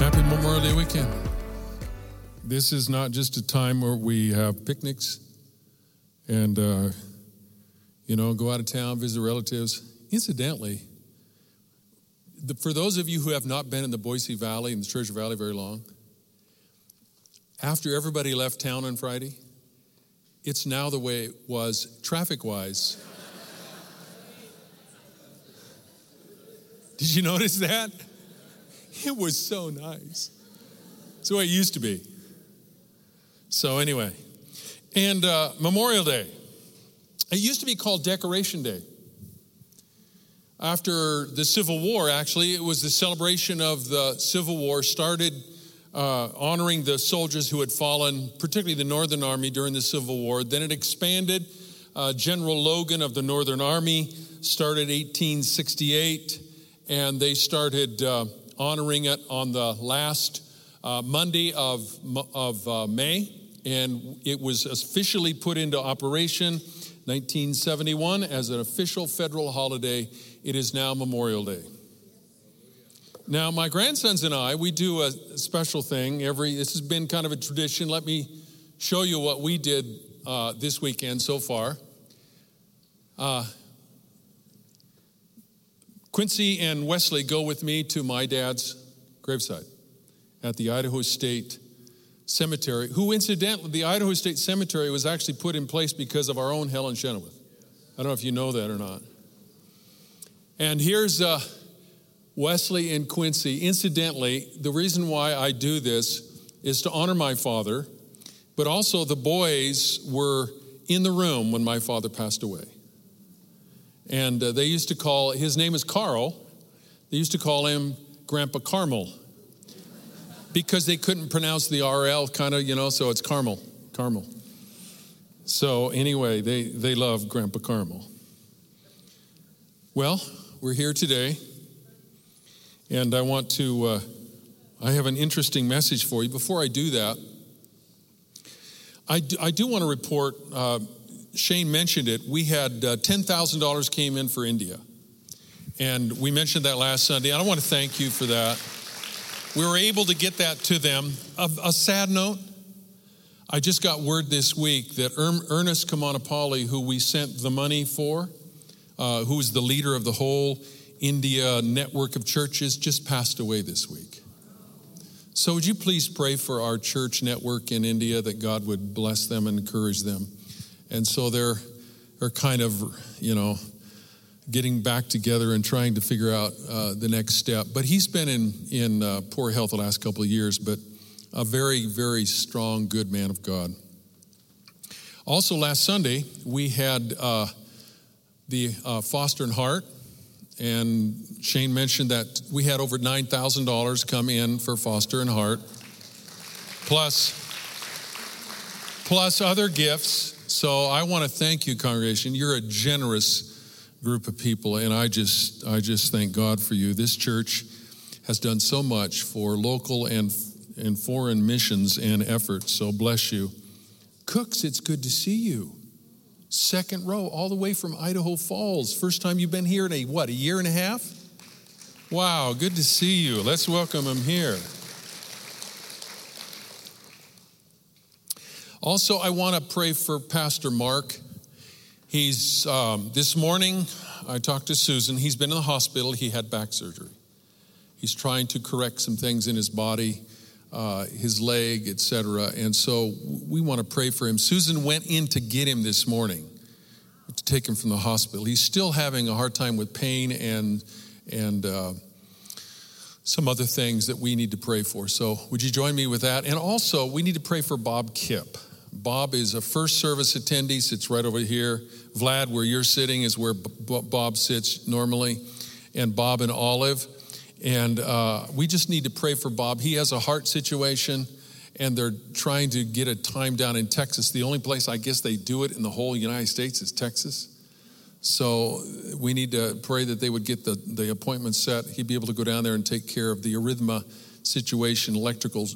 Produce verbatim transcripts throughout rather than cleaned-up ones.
Happy Memorial Day weekend. This is not just a time where we have picnics and, uh, you know, go out of town, visit relatives. Incidentally, the, for those of you who have not been in the Boise Valley and the Treasure Valley very long, after everybody left town on Friday, it's now the way it was traffic-wise. Did you notice that? It was so nice. It's the way it used to be. So anyway, and uh, Memorial Day. It used to be called Decoration Day. After the Civil War, actually, it was the celebration of the Civil War started Uh, honoring the soldiers who had fallen, particularly the Northern Army during the Civil War. Then it expanded. Uh, General Logan of the Northern Army started eighteen sixty-eight, and they started uh, honoring it on the last uh, Monday of, of uh, May, and it was officially put into operation nineteen seventy-one as an official federal holiday. It is now Memorial Day. Now, my grandsons and I, we do a special thing every, this has been kind of a tradition. Let me show you what we did uh, this weekend so far. Uh, Quincy and Wesley go with me to my dad's gravesite at the Idaho State Cemetery, who incidentally, the Idaho State Cemetery was actually put in place because of our own Helen Shenoweth. I don't know if you know that or not. And here's Uh, Wesley and Quincy. Incidentally, the reason why I do this is to honor my father, but also the boys were in the room when my father passed away. And uh, they used to call, his name is Carl, they used to call him Grandpa Carmel because they couldn't pronounce the R L kind of, you know, so it's Carmel, Carmel. So anyway, they, they love Grandpa Carmel. Well, we're here today. And I want to, uh, I have an interesting message for you. Before I do that, I do, I do want to report, uh, Shane mentioned it, we had uh, ten thousand dollars came in for India. And we mentioned that last Sunday. I want to thank you for that. We were able to get that to them. A, a sad note, I just got word this week that Ernest Kamanapali, who we sent the money for, uh, who is the leader of the whole India network of churches, just passed away this week. So would you please pray for our church network in India that God would bless them and encourage them. And so they're, they're kind of, you know, getting back together and trying to figure out uh, the next step. But he's been in, in uh, poor health the last couple of years, but a very, very strong, good man of God. Also last Sunday, we had uh, the uh, Foster and Heart. And Shane mentioned that we had over nine thousand dollars come in for Foster and Heart, plus, plus other gifts. So I want to thank you, congregation. You're a generous group of people, and I just I just thank God for you. This church has done so much for local and and foreign missions and efforts. So bless you, Cooks. It's good to see you. Second row, all the way from Idaho Falls. First time you've been here in a, what, a year and a half? Wow, good to see you. Let's welcome him here. Also, I want to pray for Pastor Mark. He's, um, this morning, I talked to Susan. He's been in the hospital. He had back surgery. He's trying to correct some things in his body, Uh, his leg, et cetera. And so we want to pray for him. Susan went in to get him this morning to take him from the hospital. He's still having a hard time with pain and and uh, some other things that we need to pray for. So would you join me with that? And also, we need to pray for Bob Kipp. Bob is a first service attendee, sits right over here. Vlad, where you're sitting, is where B- Bob sits normally. And Bob and Olive. And uh, we just need to pray for Bob. He has a heart situation, and they're trying to get a time down in Texas. The only place I guess they do it in the whole United States is Texas. So we need to pray that they would get the, the appointment set. He'd be able to go down there and take care of the arrhythmia situation. Electrical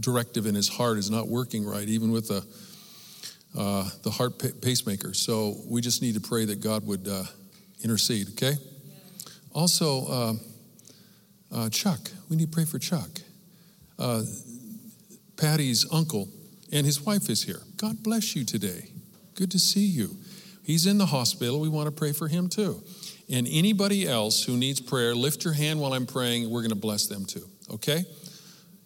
directive in his heart is not working right, even with the, uh, the heart pa- pacemaker. So we just need to pray that God would uh, intercede, okay? Yeah. Also, uh, uh, Chuck, we need to pray for Chuck. Uh, Patty's uncle and his wife is here. God bless you today. Good to see you. He's in the hospital. We want to pray for him too. And anybody else who needs prayer, lift your hand while I'm praying. We're going to bless them too, okay?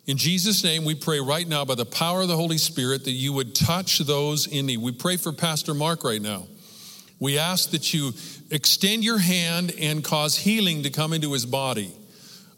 In Jesus' name, we pray right now by the power of the Holy Spirit that you would touch those in need. We pray for Pastor Mark right now. We ask that you extend your hand and cause healing to come into his body.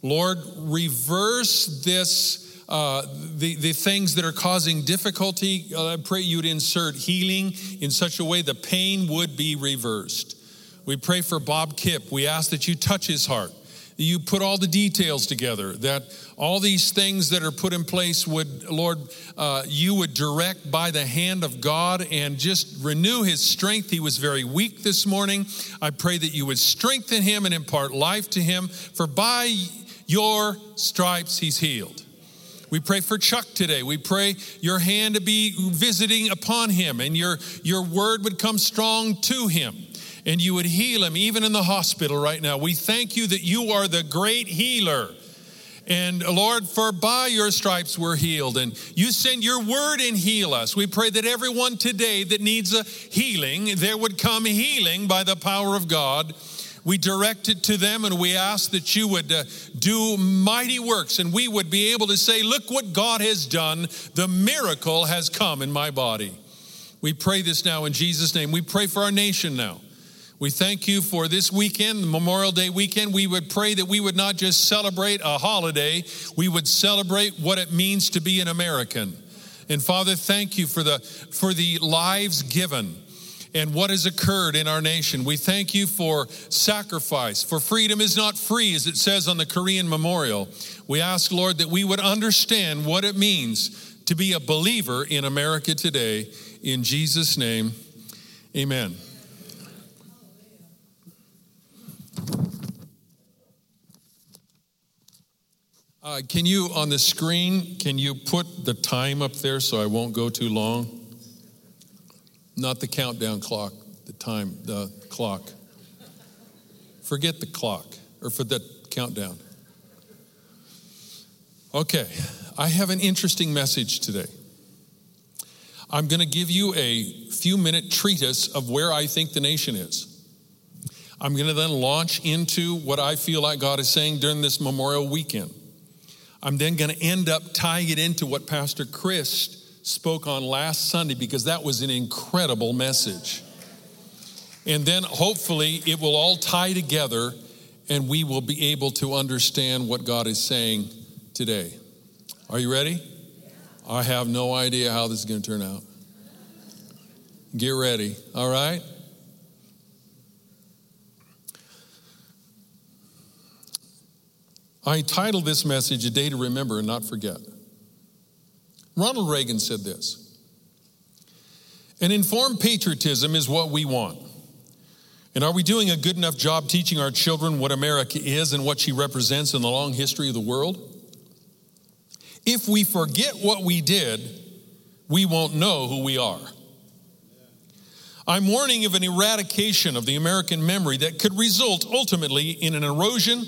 Lord, reverse this Uh, the, the things that are causing difficulty. I uh, pray you'd insert healing in such a way the pain would be reversed. We pray for Bob Kipp. We ask that you touch his heart. You put all the details together, that all these things that are put in place would, Lord, uh, you would direct by the hand of God and just renew his strength. He was very weak this morning. I pray that you would strengthen him and impart life to him, for by your stripes he's healed. We pray for Chuck today. We pray your hand to be visiting upon him, and your, your word would come strong to him, and you would heal him even in the hospital right now. We thank you that you are the great healer. And Lord, for by your stripes we're healed, and you send your word and heal us. We pray that everyone today that needs a healing, there would come healing by the power of God. We direct it to them, and we ask that you would uh, do mighty works, and we would be able to say, look what God has done. The miracle has come in my body. We pray this now in Jesus' name. We pray for our nation now. We thank you for this weekend, Memorial Day weekend. We would pray that we would not just celebrate a holiday. We would celebrate what it means to be an American. And Father, thank you for the, for the lives given and what has occurred in our nation. We thank you for sacrifice, for freedom is not free, as it says on the Korean Memorial. We ask, Lord, that we would understand what it means to be a believer in America today. In Jesus' name, amen. Uh, can you, on the screen, can you put the time up there so I won't go too long? Not the countdown clock, the time, the clock. Forget the clock, or for the countdown. Okay, I have an interesting message today. I'm going to give you a few-minute treatise of where I think the nation is. I'm going to then launch into what I feel like God is saying during this Memorial Weekend. I'm then going to end up tying it into what Pastor Chris spoke on last Sunday, because that was an incredible message. And then hopefully it will all tie together and we will be able to understand what God is saying today. Are you ready? Yeah. I have no idea how this is going to turn out. Get ready, all right? I titled this message, A Day to Remember and Not Forget. Ronald Reagan said this: an informed patriotism is what we want. And are we doing a good enough job teaching our children what America is and what she represents in the long history of the world? If we forget what we did, we won't know who we are. I'm warning of an eradication of the American memory that could result ultimately in an erosion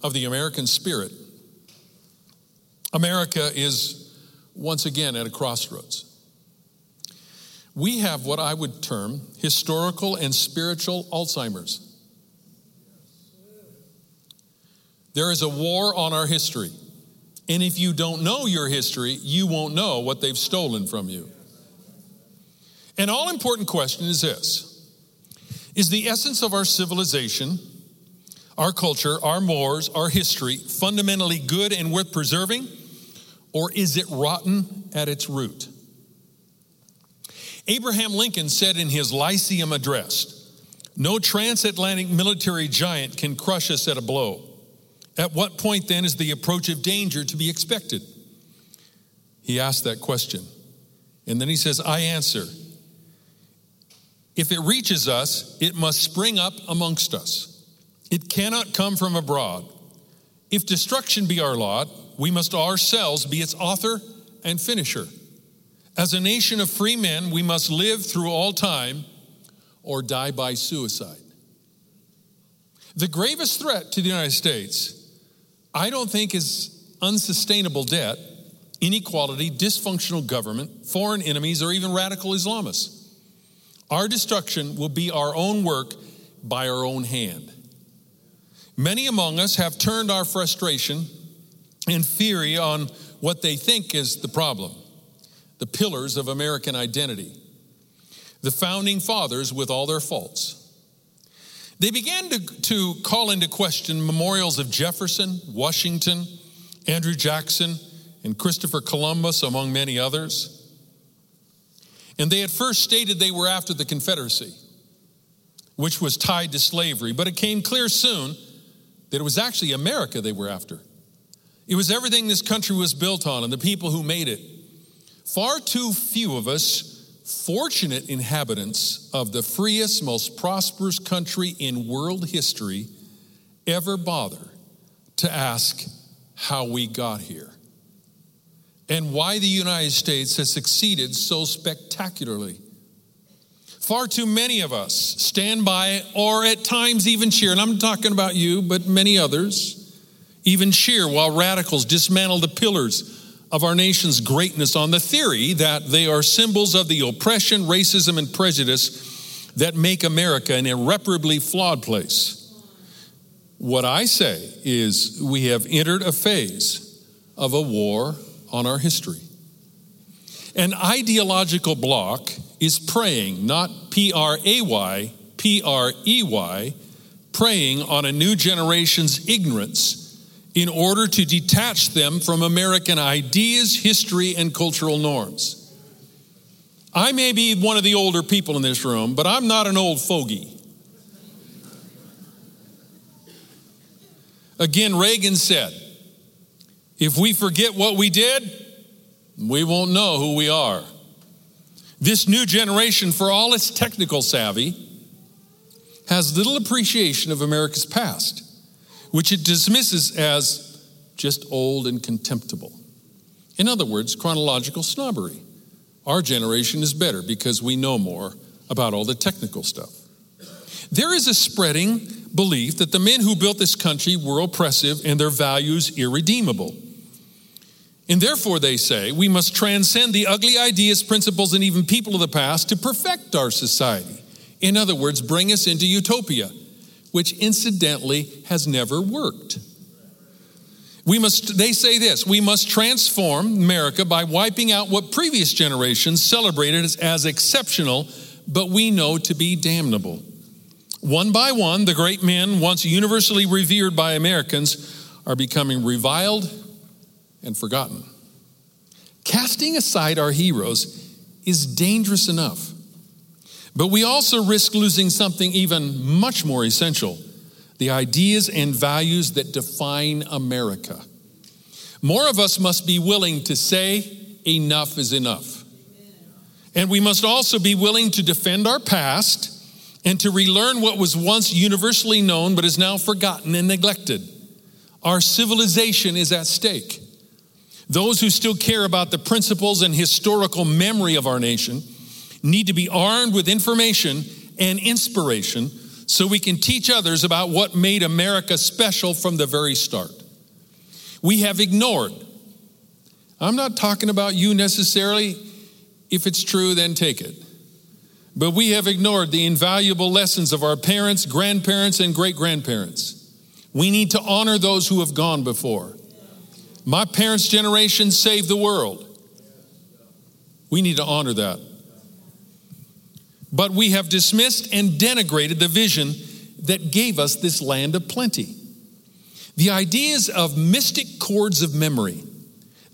of the American spirit. America is once again at a crossroads. We have what I would term historical and spiritual Alzheimer's. There is a war on our history. And if you don't know your history, you won't know what they've stolen from you. An all-important question is this: is the essence of our civilization, our culture, our mores, our history fundamentally good and worth preserving? Or is it rotten at its root? Abraham Lincoln said in his Lyceum address, "No transatlantic military giant can crush us at a blow. At what point then is the approach of danger to be expected? He asked that question. And then he says, I answer. If it reaches us, it must spring up amongst us. It cannot come from abroad. If destruction be our lot, we must ourselves be its author and finisher. As a nation of free men, we must live through all time or die by suicide. The gravest threat to the United States, I don't think, is unsustainable debt, inequality, dysfunctional government, foreign enemies, or even radical Islamists. Our destruction will be our own work by our own hand. Many among us have turned our frustration and fury on what they think is the problem, the pillars of American identity, the founding fathers with all their faults. They began to, to call into question memorials of Jefferson, Washington, Andrew Jackson, and Christopher Columbus, among many others. And they at first stated they were after the Confederacy, which was tied to slavery, but it came clear soon that it was actually America they were after. It was everything this country was built on and the people who made it. Far too few of us, fortunate inhabitants of the freest, most prosperous country in world history, ever bother to ask how we got here and why the United States has succeeded so spectacularly. Far too many of us stand by or at times even cheer, and I'm talking about you, but many others, even cheer while radicals dismantle the pillars of our nation's greatness on the theory that they are symbols of the oppression, racism, and prejudice that make America an irreparably flawed place. What I say is we have entered a phase of a war on our history. An ideological bloc is preying, not P R A Y, P R E Y, preying on a new generation's ignorance in order to detach them from American ideas, history, and cultural norms. I may be one of the older people in this room, but I'm not an old fogey. Again, Reagan said, if we forget what we did, we won't know who we are. This new generation, for all its technical savvy, has little appreciation of America's past, which it dismisses as just old and contemptible. In other words, chronological snobbery. Our generation is better because we know more about all the technical stuff. There is a spreading belief that the men who built this country were oppressive and their values irredeemable. And therefore, they say, we must transcend the ugly ideas, principles, and even people of the past to perfect our society. In other words, bring us into utopia, which incidentally has never worked. We must, they say this, we must transform America by wiping out what previous generations celebrated as, as exceptional, but we know to be damnable. One by one, the great men once universally revered by Americans are becoming reviled and forgotten. Casting aside our heroes is dangerous enough, but we also risk losing something even much more essential, the ideas and values that define America. More of us must be willing to say enough is enough. And we must also be willing to defend our past and to relearn what was once universally known but is now forgotten and neglected. Our civilization is at stake. Those who still care about the principles and historical memory of our nation need to be armed with information and inspiration so we can teach others about what made America special from the very start. We have ignored. I'm not talking about you necessarily. If it's true, then take it. But we have ignored the invaluable lessons of our parents, grandparents, and great-grandparents. We need to honor those who have gone before. My parents' generation saved the world. We need to honor that. But we have dismissed and denigrated the vision that gave us this land of plenty. The ideas of mystic cords of memory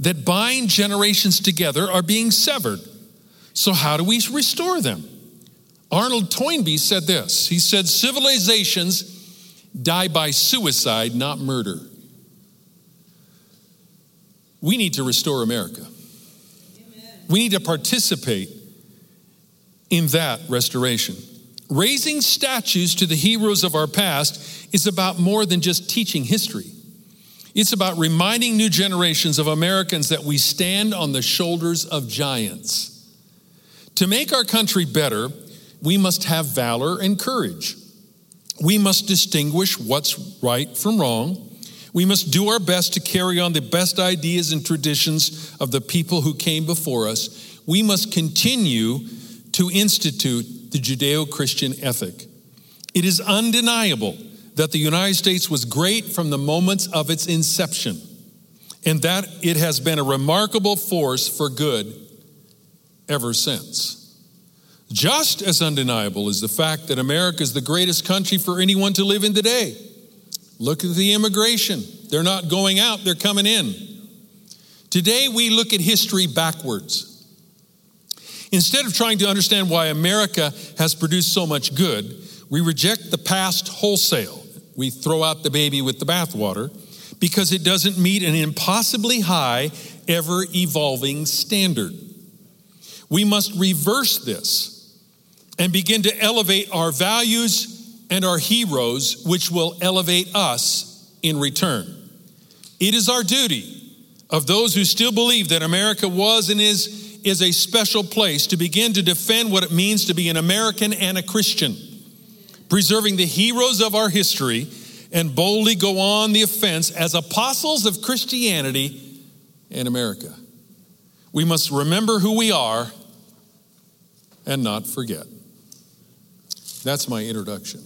that bind generations together are being severed. So how do we restore them? Arnold Toynbee said this. He said, civilizations die by suicide, not murder. We need to restore America. We need to participate in that restoration. Raising statues to the heroes of our past is about more than just teaching history. It's about reminding new generations of Americans that we stand on the shoulders of giants. To make our country better, we must have valor and courage. We must distinguish what's right from wrong. We must do our best to carry on the best ideas and traditions of the people who came before us. We must continue to institute the Judeo-Christian ethic. It is undeniable that the United States was great from the moments of its inception, and that it has been a remarkable force for good ever since. Just as undeniable is the fact that America is the greatest country for anyone to live in today. Look at the immigration. They're not going out, they're coming in. Today, we look at history backwards. Instead of trying to understand why America has produced so much good, we reject the past wholesale. We throw out the baby with the bathwater because it doesn't meet an impossibly high, ever-evolving standard. We must reverse this and begin to elevate our values and our heroes, which will elevate us in return. It is our duty of those who still believe that America was and is is a special place to begin to defend what it means to be an American and a Christian, preserving the heroes of our history and boldly go on the offense as apostles of Christianity and America. We must remember who we are and not forget. That's my introduction.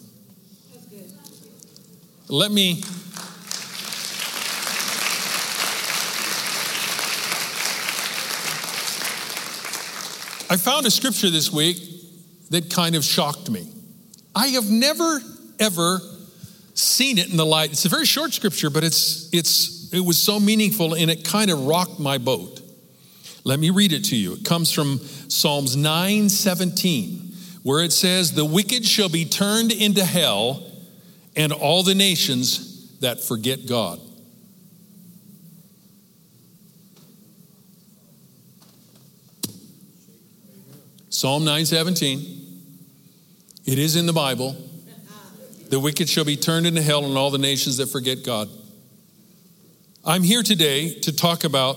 Let me... I found a scripture this week that kind of shocked me. I have never, ever seen it in the light. It's a very short scripture, but it's it's it was so meaningful, and it kind of rocked my boat. Let me read it to you. It comes from Psalms nine seventeen, where it says, "The wicked shall be turned into hell, and all the nations that forget God." Psalm nine seventeen. It is in the Bible. The wicked shall be turned into hell, and all the nations that forget God. I'm here today to talk about,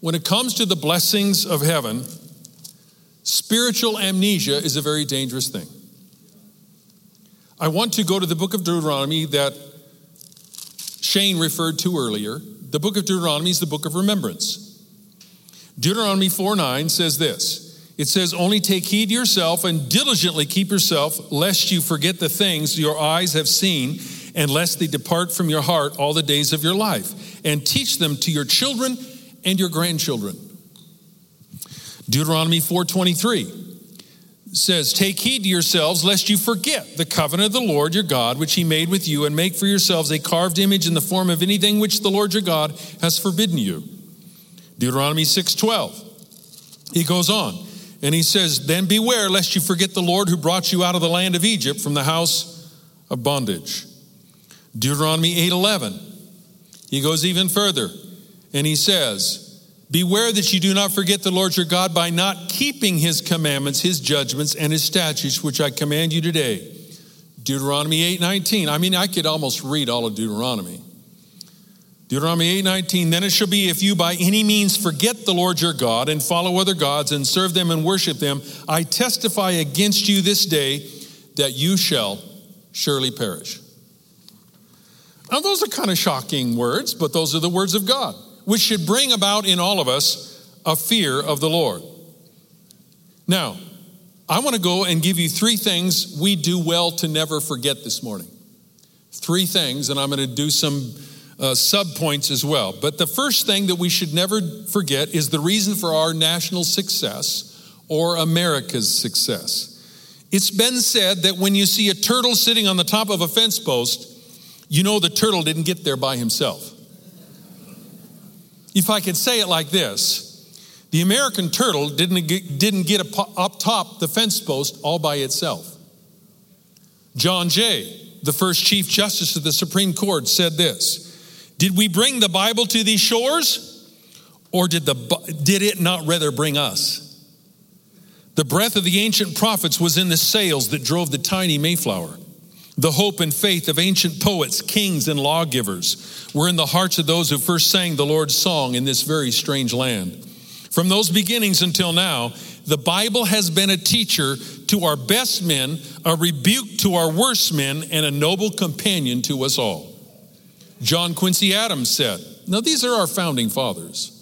when it comes to the blessings of heaven, spiritual amnesia is a very dangerous thing. I want to go to the book of Deuteronomy that Shane referred to earlier. The book of Deuteronomy is the book of remembrance. Deuteronomy four nine says this. It says, "Only take heed to yourself and diligently keep yourself, lest you forget the things your eyes have seen, and lest they depart from your heart all the days of your life, and teach them to your children and your grandchildren." Deuteronomy four twenty-three says, "Take heed to yourselves, lest you forget the covenant of the Lord your God, which he made with you, and make for yourselves a carved image in the form of anything which the Lord your God has forbidden you." Deuteronomy six twelve. He goes on. And he says, "Then beware lest you forget the Lord who brought you out of the land of Egypt from the house of bondage." Deuteronomy eight eleven. He goes even further. And he says, "Beware that you do not forget the Lord your God by not keeping his commandments, his judgments, and his statutes, which I command you today." Deuteronomy eight nineteen. I mean, I could almost read all of Deuteronomy. Deuteronomy eight nineteen, "Then it shall be, if you by any means forget the Lord your God and follow other gods and serve them and worship them, I testify against you this day that you shall surely perish." Now, those are kind of shocking words, but those are the words of God, which should bring about in all of us a fear of the Lord. Now, I want to go and give you three things we do well to never forget this morning. Three things, and I'm going to do some Uh, subpoints as well. But the first thing that we should never forget is the reason for our national success, or America's success. It's been said that when you see a turtle sitting on the top of a fence post, you know the turtle didn't get there by himself. If I could say it like this, the American turtle didn't get, didn't get up top the fence post all by itself. John Jay, the first Chief Justice of the Supreme Court, said this, "Did we bring the Bible to these shores, Or did the did it not rather bring us? The breath of the ancient prophets was in the sails that drove the tiny Mayflower. The hope and faith of ancient poets, kings, and lawgivers were in the hearts of those who first sang the Lord's song in this very strange land. From those beginnings until now, the Bible has been a teacher to our best men, a rebuke to our worst men, and a noble companion to us all. John Quincy Adams said, now these are our founding fathers.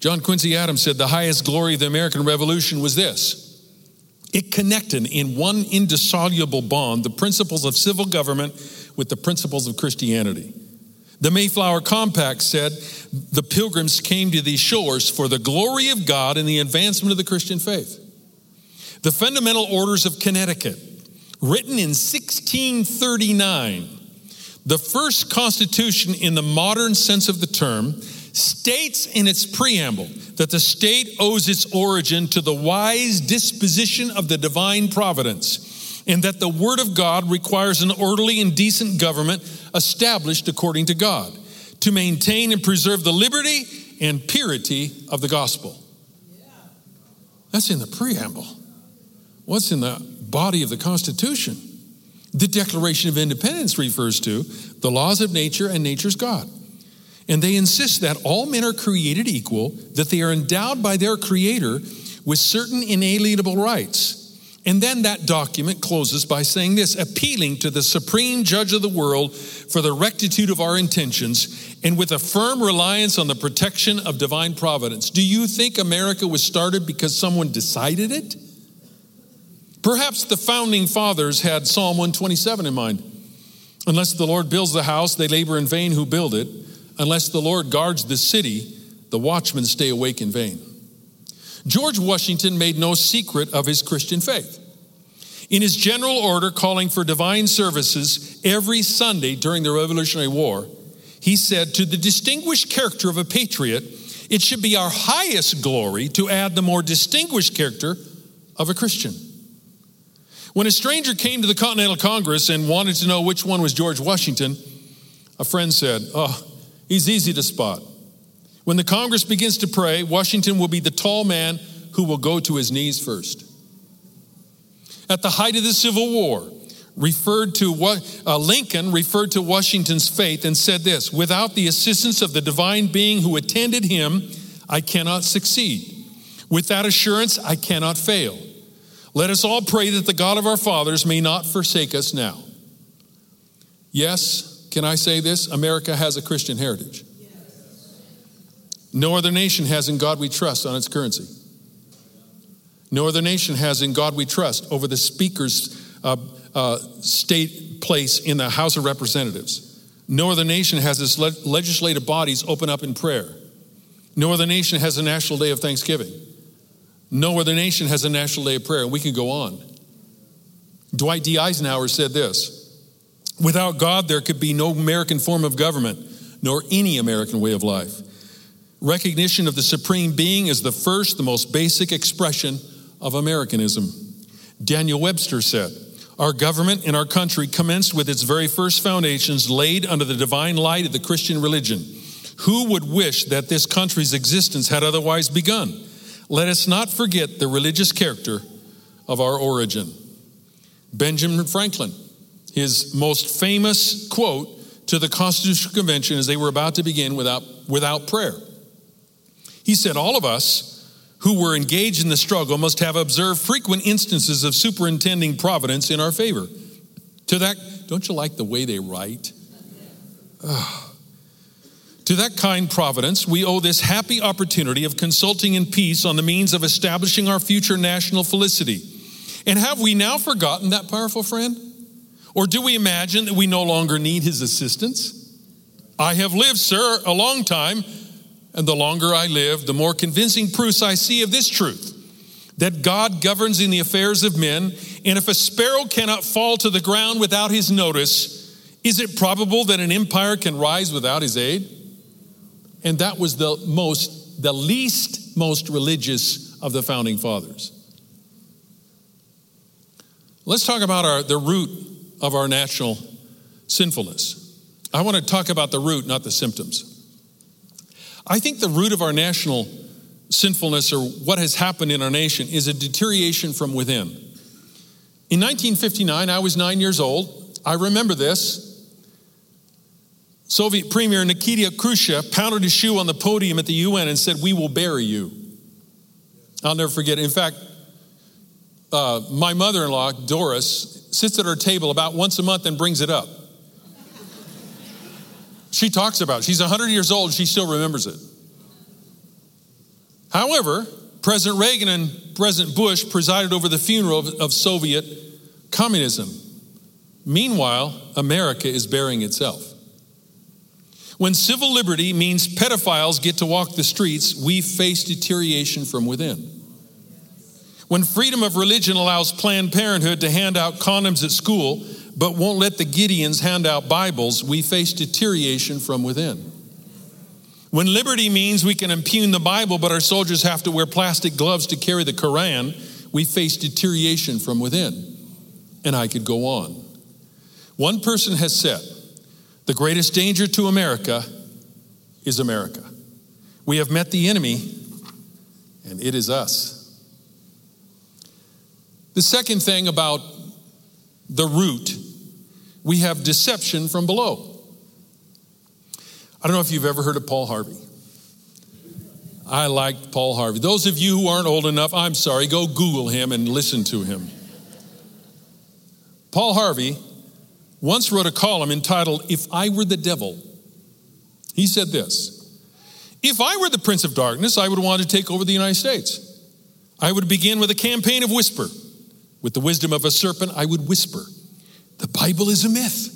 John Quincy Adams said the highest glory of the American Revolution was this: it connected in one indissoluble bond the principles of civil government with the principles of Christianity. The Mayflower Compact said the pilgrims came to these shores for the glory of God and the advancement of the Christian faith. The Fundamental Orders of Connecticut, written in sixteen thirty-nine, the first constitution in the modern sense of the term, states in its preamble that the state owes its origin to the wise disposition of the divine providence, and that the word of God requires an orderly and decent government established according to God to maintain and preserve the liberty and purity of the gospel. That's in the preamble. What's in the body of the Constitution? The Declaration of Independence refers to the laws of nature and nature's God. And they insist that all men are created equal, that they are endowed by their Creator with certain inalienable rights. And then that document closes by saying this, appealing to the supreme judge of the world for the rectitude of our intentions and with a firm reliance on the protection of divine providence. Do you think America was started because someone decided it? Perhaps the founding fathers had Psalm one twenty-seven in mind. Unless the Lord builds the house, they labor in vain who build it. Unless the Lord guards the city, the watchmen stay awake in vain. George Washington made no secret of his Christian faith. In his general order calling for divine services every Sunday during the Revolutionary War, he said, to the distinguished character of a patriot, it should be our highest glory to add the more distinguished character of a Christian. When a stranger came to the Continental Congress and wanted to know which one was George Washington, a friend said, oh, he's easy to spot. When the Congress begins to pray, Washington will be the tall man who will go to his knees first. At the height of the Civil War, referred to what, uh, Lincoln referred to Washington's faith and said this, without the assistance of the divine being who attended him, I cannot succeed. With that assurance, I cannot fail. Let us all pray that the God of our fathers may not forsake us now. Yes, can I say this? America has a Christian heritage. Yes. No other nation has In God We Trust on its currency. No other nation has In God We Trust over the speaker's uh, uh, state place in the House of Representatives. No other nation has its le- legislative bodies open up in prayer. No other nation has a national day of Thanksgiving. No other nation has a national day of prayer. And we can go on. Dwight D. Eisenhower said this, without God, there could be no American form of government, nor any American way of life. Recognition of the supreme being is the first, the most basic expression of Americanism. Daniel Webster said, our government and our country commenced with its very first foundations laid under the divine light of the Christian religion. Who would wish that this country's existence had otherwise begun? Let us not forget the religious character of our origin. Benjamin Franklin, his most famous quote to the Constitutional Convention as they were about to begin without, without prayer. He said, all of us who were engaged in the struggle must have observed frequent instances of superintending providence in our favor. To that, don't you like the way they write? Oh. To that kind providence, we owe this happy opportunity of consulting in peace on the means of establishing our future national felicity. And have we now forgotten that powerful friend? Or do we imagine that we no longer need his assistance? I have lived, sir, a long time, and the longer I live, the more convincing proofs I see of this truth, that God governs in the affairs of men, and if a sparrow cannot fall to the ground without his notice, is it probable that an empire can rise without his aid? And that was the most, the least most religious of the founding fathers. Let's talk about our, the root of our national sinfulness. I want to talk about the root, not the symptoms. I think the root of our national sinfulness, or what has happened in our nation, is a deterioration from within. In nineteen fifty-nine, I was nine years old. I remember this. Soviet Premier Nikita Khrushchev pounded his shoe on the podium at the U N and said, "We will bury you." I'll never forget it. In fact, uh, my mother-in-law, Doris, sits at our table about once a month and brings it up. She talks about it. She's one hundred years old. She still remembers it. However, President Reagan and President Bush presided over the funeral of, of Soviet communism. Meanwhile, America is burying itself. When civil liberty means pedophiles get to walk the streets, we face deterioration from within. When freedom of religion allows Planned Parenthood to hand out condoms at school, but won't let the Gideons hand out Bibles, we face deterioration from within. When liberty means we can impugn the Bible, but our soldiers have to wear plastic gloves to carry the Koran, we face deterioration from within. And I could go on. One person has said, the greatest danger to America is America. We have met the enemy, and it is us. The second thing about the root, we have deception from below. I don't know if you've ever heard of Paul Harvey. I like Paul Harvey. Those of you who aren't old enough, I'm sorry, go Google him and listen to him. Paul Harvey once wrote a column entitled, "If I Were the Devil." He said this, "If I were the Prince of Darkness, I would want to take over the United States. I would begin with a campaign of whisper. With the wisdom of a serpent, I would whisper, the Bible is a myth.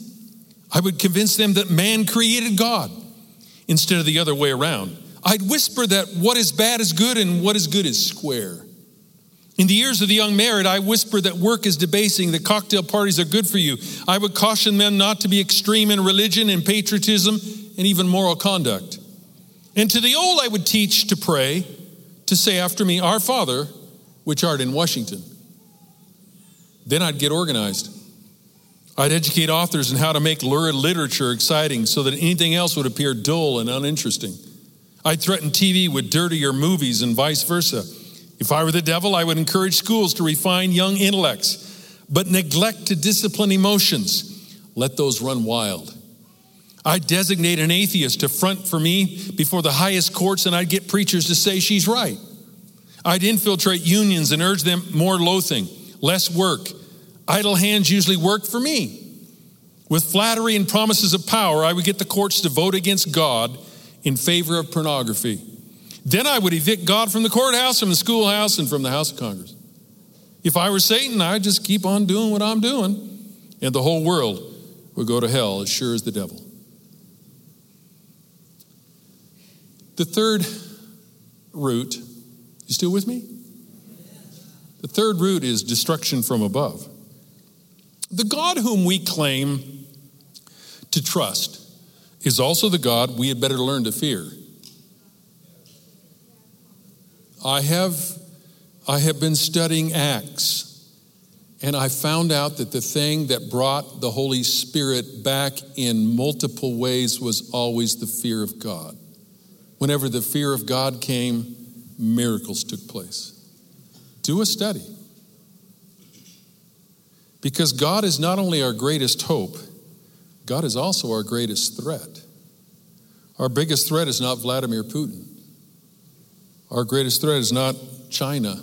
I would convince them that man created God. Instead of the other way around, I'd whisper that what is bad is good and what is good is square. In the ears of the young married, I whisper that work is debasing, that cocktail parties are good for you. I would caution them not to be extreme in religion and patriotism and even moral conduct. And to the old, I would teach to pray, to say after me, Our Father, which art in Washington. Then I'd get organized. I'd educate authors in how to make lurid literature exciting so that anything else would appear dull and uninteresting. I'd threaten T V with dirtier movies and vice versa. If I were the devil, I would encourage schools to refine young intellects, but neglect to discipline emotions. Let those run wild. I'd designate an atheist to front for me before the highest courts, and I'd get preachers to say she's right. I'd infiltrate unions and urge them more loathing, less work. Idle hands usually work for me. With flattery and promises of power, I would get the courts to vote against God in favor of pornography. Then I would evict God from the courthouse, from the schoolhouse, and from the House of Congress. If I were Satan, I'd just keep on doing what I'm doing, and the whole world would go to hell as sure as the devil." The third root, you still with me? The third root is destruction from above. The God whom we claim to trust is also the God we had better learn to fear. I have, I have been studying Acts, and I found out that the thing that brought the Holy Spirit back in multiple ways was always the fear of God. Whenever the fear of God came, miracles took place. Do a study. Because God is not only our greatest hope, God is also our greatest threat. Our biggest threat is not Vladimir Putin. Our greatest threat is not China.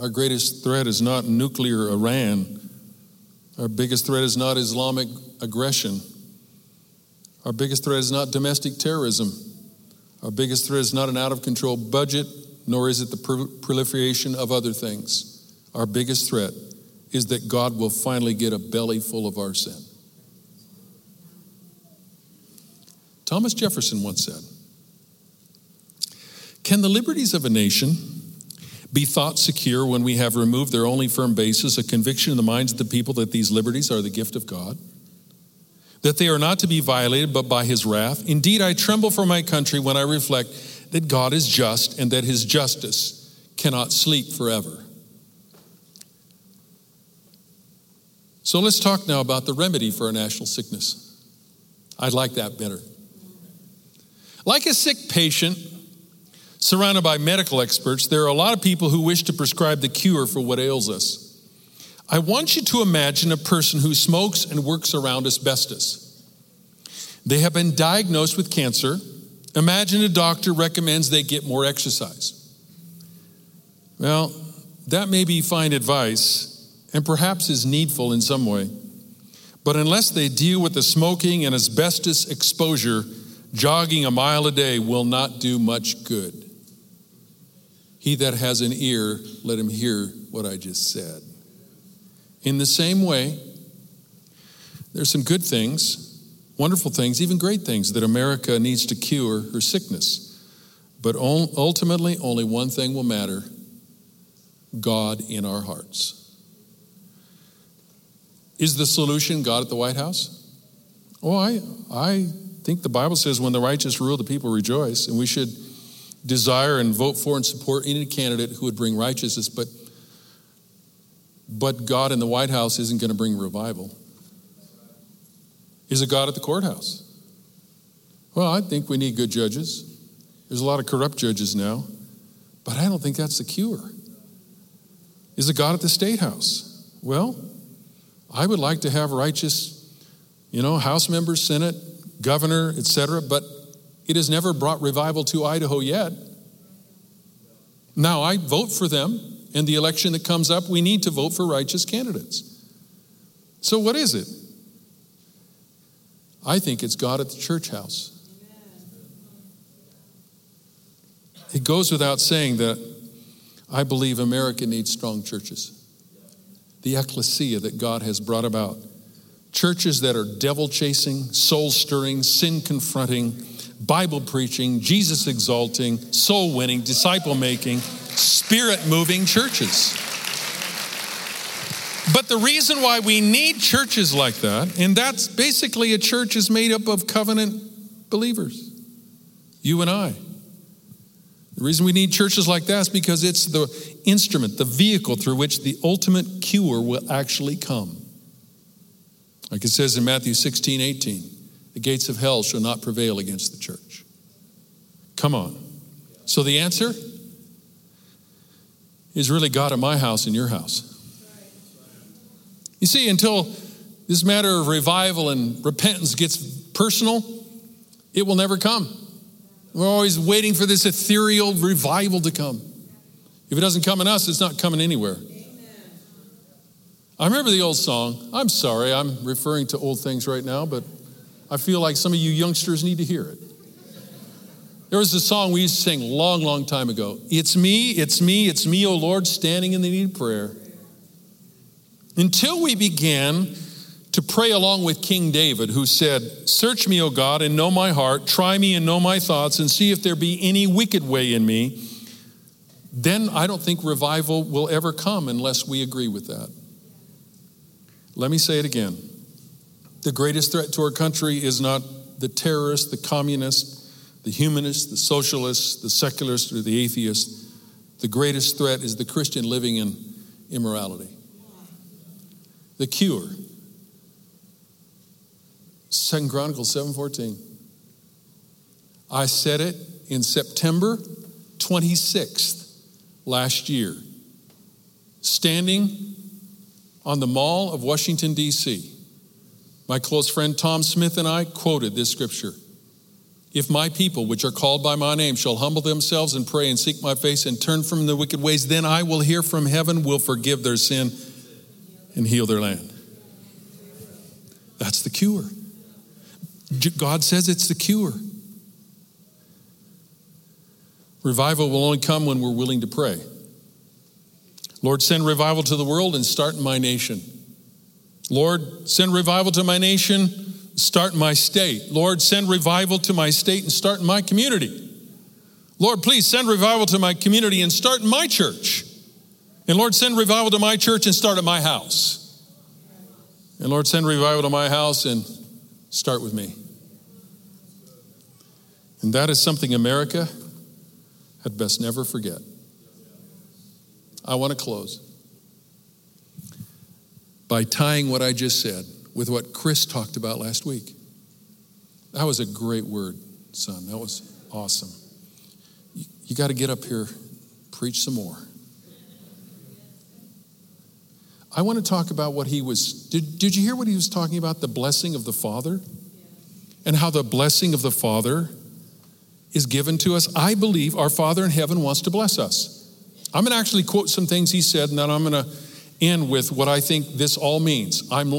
Our greatest threat is not nuclear Iran. Our biggest threat is not Islamic aggression. Our biggest threat is not domestic terrorism. Our biggest threat is not an out-of-control budget, nor is it the pro- proliferation of other things. Our biggest threat is that God will finally get a belly full of our sin. Thomas Jefferson once said, "Can the liberties of a nation be thought secure when we have removed their only firm basis, a conviction in the minds of the people that these liberties are the gift of God? That they are not to be violated but by his wrath? Indeed, I tremble for my country when I reflect that God is just and that his justice cannot sleep forever." So let's talk now about the remedy for our national sickness. I'd like that better. Like a sick patient surrounded by medical experts, there are a lot of people who wish to prescribe the cure for what ails us. I want you to imagine a person who smokes and works around asbestos. They have been diagnosed with cancer. Imagine a doctor recommends they get more exercise. Well, that may be fine advice and perhaps is needful in some way. But unless they deal with the smoking and asbestos exposure, jogging a mile a day will not do much good. He that has an ear, let him hear what I just said. In the same way, there's some good things, wonderful things, even great things that America needs to cure her sickness. But ultimately, only one thing will matter: God in our hearts. Is the solution God at the White House? Oh, I, I think the Bible says when the righteous rule, the people rejoice, and we should desire and vote for and support any candidate who would bring righteousness, but But God in the White House isn't going to bring revival. Is it God at the courthouse? Well, I think we need good judges. There's a lot of corrupt judges now, but I don't think that's the cure. Is it God at the State House? Well, I would like to have righteous, you know, House members, Senate, governor, et cetera, but it has never brought revival to Idaho yet. Now, I vote for them. In the election that comes up, we need to vote for righteous candidates. So what is it? I think it's God at the church house. It goes without saying that I believe America needs strong churches. The ecclesia that God has brought about. Churches that are devil-chasing, soul-stirring, sin-confronting, Bible-preaching, Jesus-exalting, soul-winning, disciple-making, Spirit-moving churches. But the reason why we need churches like that, and that's basically a church is made up of covenant believers, you and I. The reason we need churches like that is because it's the instrument, the vehicle through which the ultimate cure will actually come. Like it says in Matthew sixteen, eighteen, the gates of hell shall not prevail against the church. Come on. So the answer is really God at my house and your house. You see, until this matter of revival and repentance gets personal, it will never come. We're always waiting for this ethereal revival to come. If it doesn't come in us, it's not coming anywhere. I remember the old song. I'm sorry, I'm referring to old things right now, but I feel like some of you youngsters need to hear it. There was a song we used to sing long, long time ago. It's me, it's me, it's me, O Lord, standing in the need of prayer. Until we began to pray along with King David, who said, search me, O God, and know my heart. Try me and know my thoughts, and see if there be any wicked way in me. Then I don't think revival will ever come unless we agree with that. Let me say it again. The greatest threat to our country is not the terrorists, the communists, the humanists, the socialists, the secularists, or the atheists. The greatest threat is the Christian living in immorality. The cure. Second Chronicles seven fourteen. I said it in September twenty-sixth last year, standing on the Mall of Washington, D C. My close friend Tom Smith and I quoted this scripture. If my people, which are called by my name, shall humble themselves and pray and seek my face and turn from the wicked ways, then I will hear from heaven, will forgive their sin and heal their land. That's the cure. God says it's the cure. Revival will only come when we're willing to pray. Lord, send revival to the world and start in my nation. Lord, send revival to my nation. Start in my state. Lord, send revival to my state and start in my community. Lord, please send revival to my community and start in my church. And Lord, send revival to my church and start at my house. And Lord, send revival to my house and start with me. And that is something America had best never forget. I want to close by tying what I just said with what Chris talked about last week. That was a great word, son. That was awesome. you got to get up here, preach some more. I want to talk about what he was, did, did you hear what he was talking about? The blessing of the Father? And how the blessing of the Father is given to us. I believe our Father in heaven wants to bless us. I'm going to actually quote some things he said, and then I'm going to end with what I think this all means. I'm,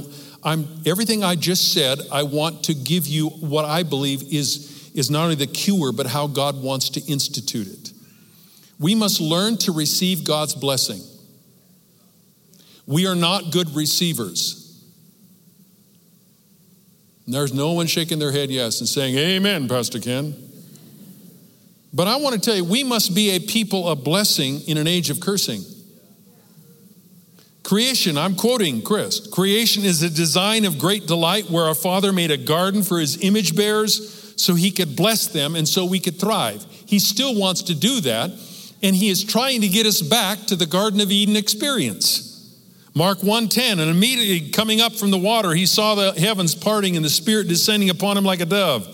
I'm everything I just said, I want to give you what I believe is, is not only the cure, but how God wants to institute it. We must learn to receive God's blessing. We are not good receivers. And there's no one shaking their head yes and saying, amen, Pastor Ken. But I want to tell you, we must be a people of blessing in an age of cursing. Creation, I'm quoting Chris, creation is a design of great delight where our Father made a garden for his image bearers so he could bless them and so we could thrive. He still wants to do that, and he is trying to get us back to the Garden of Eden experience. Mark one ten, and immediately coming up from the water, he saw the heavens parting and the Spirit descending upon him like a dove.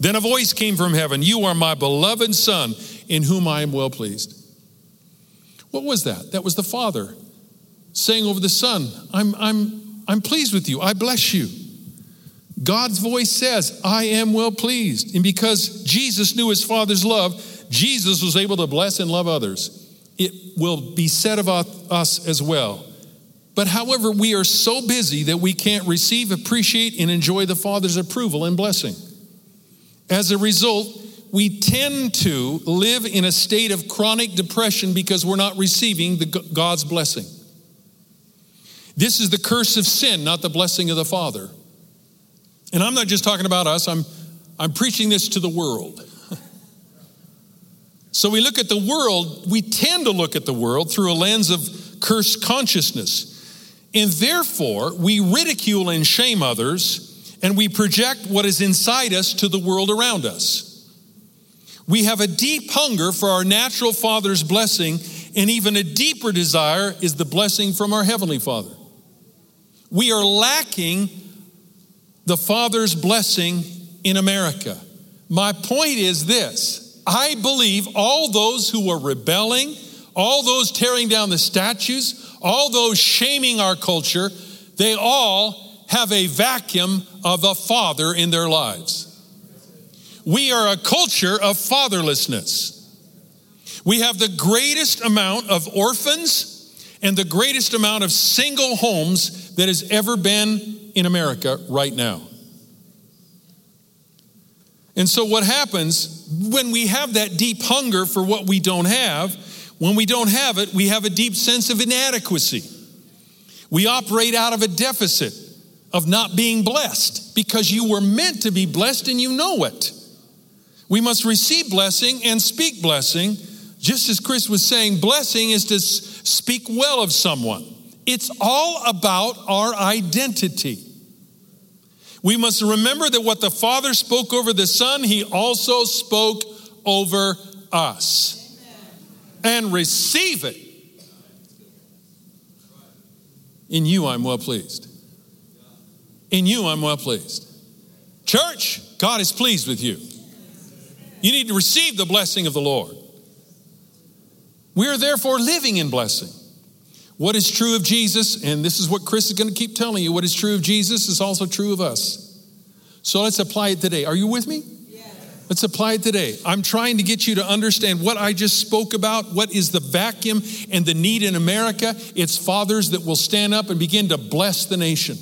Then a voice came from heaven, you are my beloved Son, in whom I am well pleased. What was that? That was the Father saying over the Son, I'm, I'm, I'm pleased with you. I bless you. God's voice says, I am well pleased. And because Jesus knew his Father's love, Jesus was able to bless and love others. It will be said about us as well. But however, we are so busy that we can't receive, appreciate, and enjoy the Father's approval and blessing. As a result, we tend to live in a state of chronic depression because we're not receiving the, God's blessing. This is the curse of sin, not the blessing of the Father. And I'm not just talking about us. I'm, I'm preaching this to the world. So we look at the world, we tend to look at the world through a lens of cursed consciousness. And therefore, we ridicule and shame others, and we project what is inside us to the world around us. We have a deep hunger for our natural Father's blessing, and even a deeper desire is the blessing from our Heavenly Father. We are lacking the Father's blessing in America. My point is this. I believe all those who are rebelling, all those tearing down the statues, all those shaming our culture, they all have a vacuum of a father in their lives. We are a culture of fatherlessness. We have the greatest amount of orphans and the greatest amount of single homes that has ever been in America right now. And so what happens when we have that deep hunger for what we don't have? When we don't have it, we have a deep sense of inadequacy. We operate out of a deficit of not being blessed because you were meant to be blessed and you know it. We must receive blessing and speak blessing. Just as Chris was saying, blessing is to speak well of someone. It's all about our identity. We must remember that what the Father spoke over the Son, he also spoke over us. And receive it. In you I'm well pleased. In you I'm well pleased. Church, God is pleased with you. You need to receive the blessing of the Lord. We are therefore living in blessing. What is true of Jesus, and this is what Chris is going to keep telling you, what is true of Jesus is also true of us. So let's apply it today. Are you with me? Let's apply it today. I'm trying to get you to understand what I just spoke about. What is the vacuum and the need in America? It's fathers that will stand up and begin to bless the nation.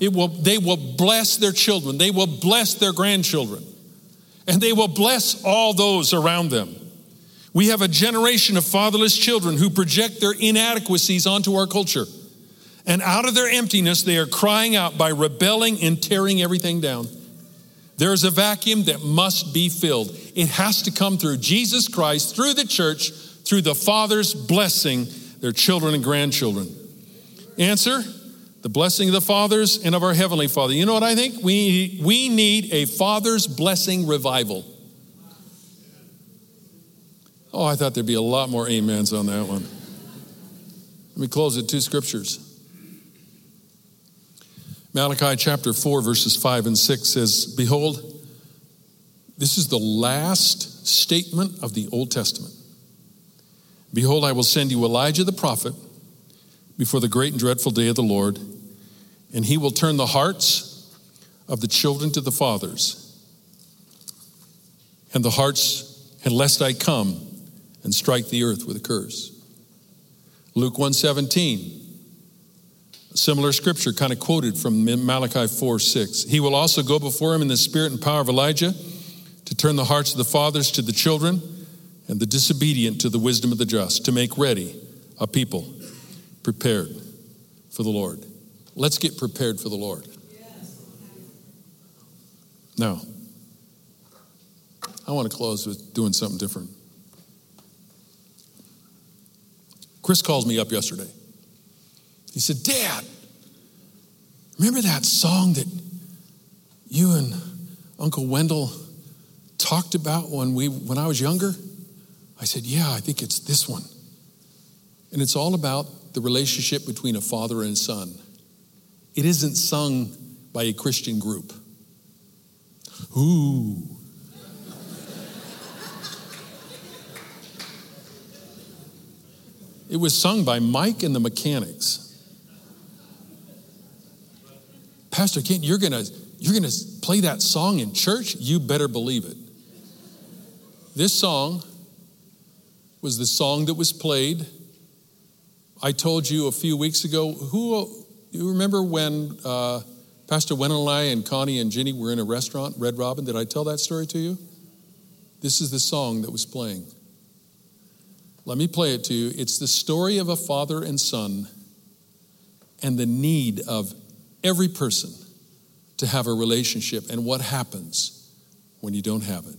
It will, they will bless their children. They will bless their grandchildren. And they will bless all those around them. We have a generation of fatherless children who project their inadequacies onto our culture. And out of their emptiness, they are crying out by rebelling and tearing everything down. There is a vacuum that must be filled. It has to come through Jesus Christ, through the church, through the Father's blessing their children and grandchildren. Answer, the blessing of the fathers and of our Heavenly Father. You know what I think? We, we need a Father's blessing revival. Oh, I thought there'd be a lot more amens on that one. Let me close with two scriptures. Malachi chapter four, verses five and six says, behold, this is the last statement of the Old Testament. Behold, I will send you Elijah the prophet before the great and dreadful day of the Lord, and he will turn the hearts of the children to the fathers, and the hearts, and lest I come and strike the earth with a curse. Luke one seventeen, a similar scripture kind of quoted from Malachi four six. He will also go before him in the spirit and power of Elijah to turn the hearts of the fathers to the children and the disobedient to the wisdom of the just, to make ready a people prepared for the Lord. Let's get prepared for the Lord. Yes. Now, I want to close with doing something different. Chris called me up yesterday. He said, Dad, remember that song that you and Uncle Wendell talked about when we when I was younger? I said, yeah, I think it's this one. And it's all about the relationship between a father and a son. It isn't sung by a Christian group. Ooh. It was sung by Mike and the Mechanics. Pastor Kent, you're gonna you're gonna play that song in church? You better believe it. This song was the song that was played. I told you a few weeks ago. Who you remember when uh, Pastor Wendell and I and Connie and Jenny were in a restaurant, Red Robin? Did I tell that story to you? This is the song that was playing. Let me play it to you. It's the story of a father and son and the need of every person to have a relationship and what happens when you don't have it.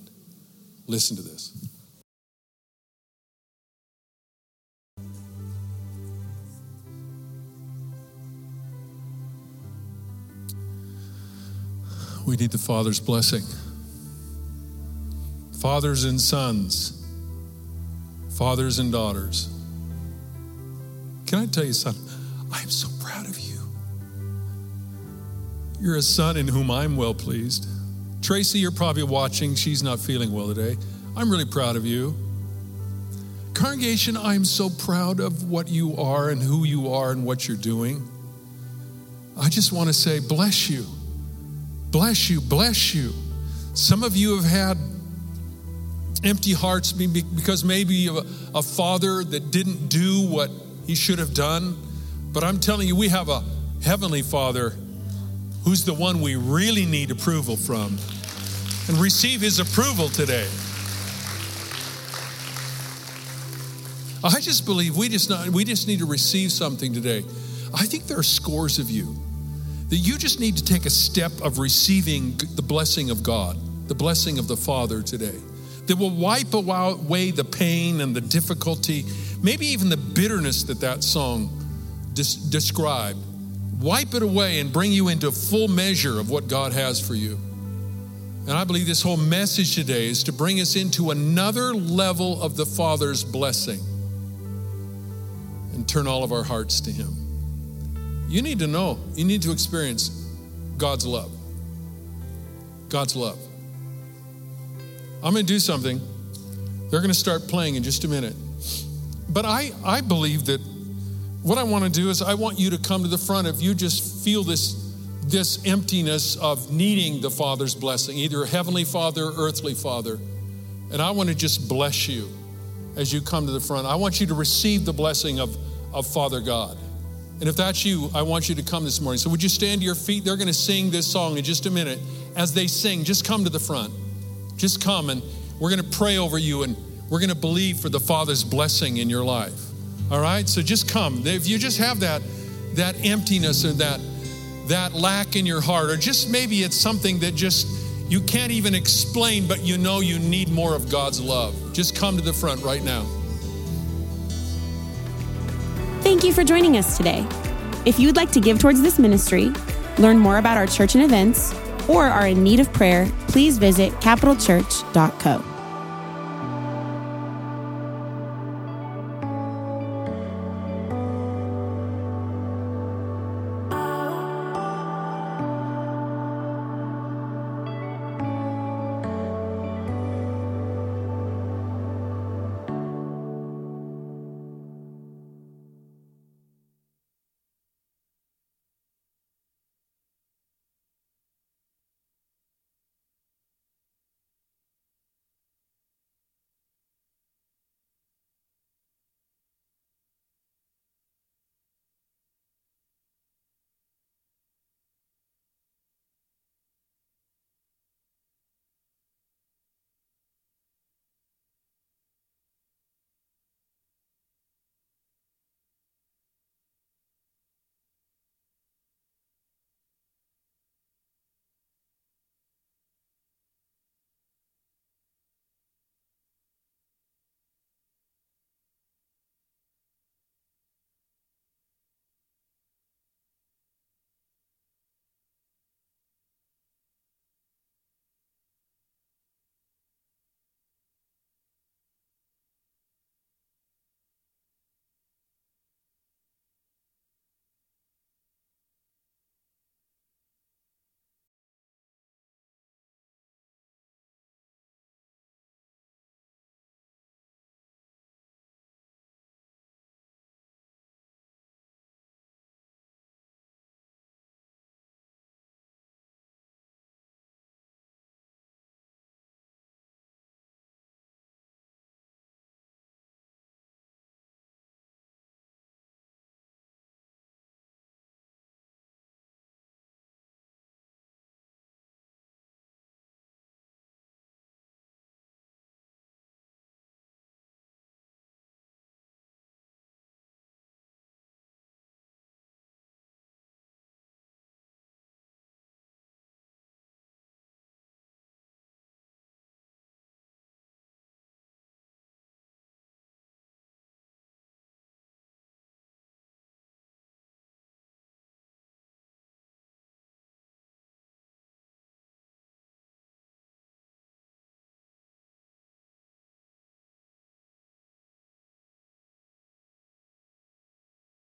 Listen to this. We need the Father's blessing. Fathers and sons. Fathers and daughters. Can I tell you something? I'm so proud of you. You're a son in whom I'm well pleased. Tracy, you're probably watching. She's not feeling well today. I'm really proud of you. Congregation, I'm so proud of what you are and who you are and what you're doing. I just want to say, bless you. Bless you, bless you. Some of you have had empty hearts because maybe a father that didn't do what he should have done. But I'm telling you, we have a heavenly Father who's the one we really need approval from. And receive his approval today. I just believe we just not, we just need to receive something today. I think there are scores of you that you just need to take a step of receiving the blessing of God, the blessing of the Father today, that will wipe away the pain and the difficulty, maybe even the bitterness that that song dis- described. Wipe it away and bring you into full measure of what God has for you. And I believe this whole message today is to bring us into another level of the Father's blessing and turn all of our hearts to him. You need to know, you need to experience God's love. God's love. I'm going to do something. They're going to start playing in just a minute. But I, I believe that what I want to do is I want you to come to the front if you just feel this, this emptiness of needing the Father's blessing, either Heavenly Father or Earthly Father. And I want to just bless you as you come to the front. I want you to receive the blessing of, of Father God. And if that's you, I want you to come this morning. So would you stand to your feet? They're going to sing this song in just a minute. As they sing, just come to the front. Just come and we're going to pray over you and we're going to believe for the Father's blessing in your life. All right? So just come. If you just have that that emptiness or that that lack in your heart, or just maybe it's something that just you can't even explain, but you know you need more of God's love, just come to the front right now. Thank you for joining us today. If you would like to give towards this ministry, learn more about our church and events, or are in need of prayer, please visit capital church dot co.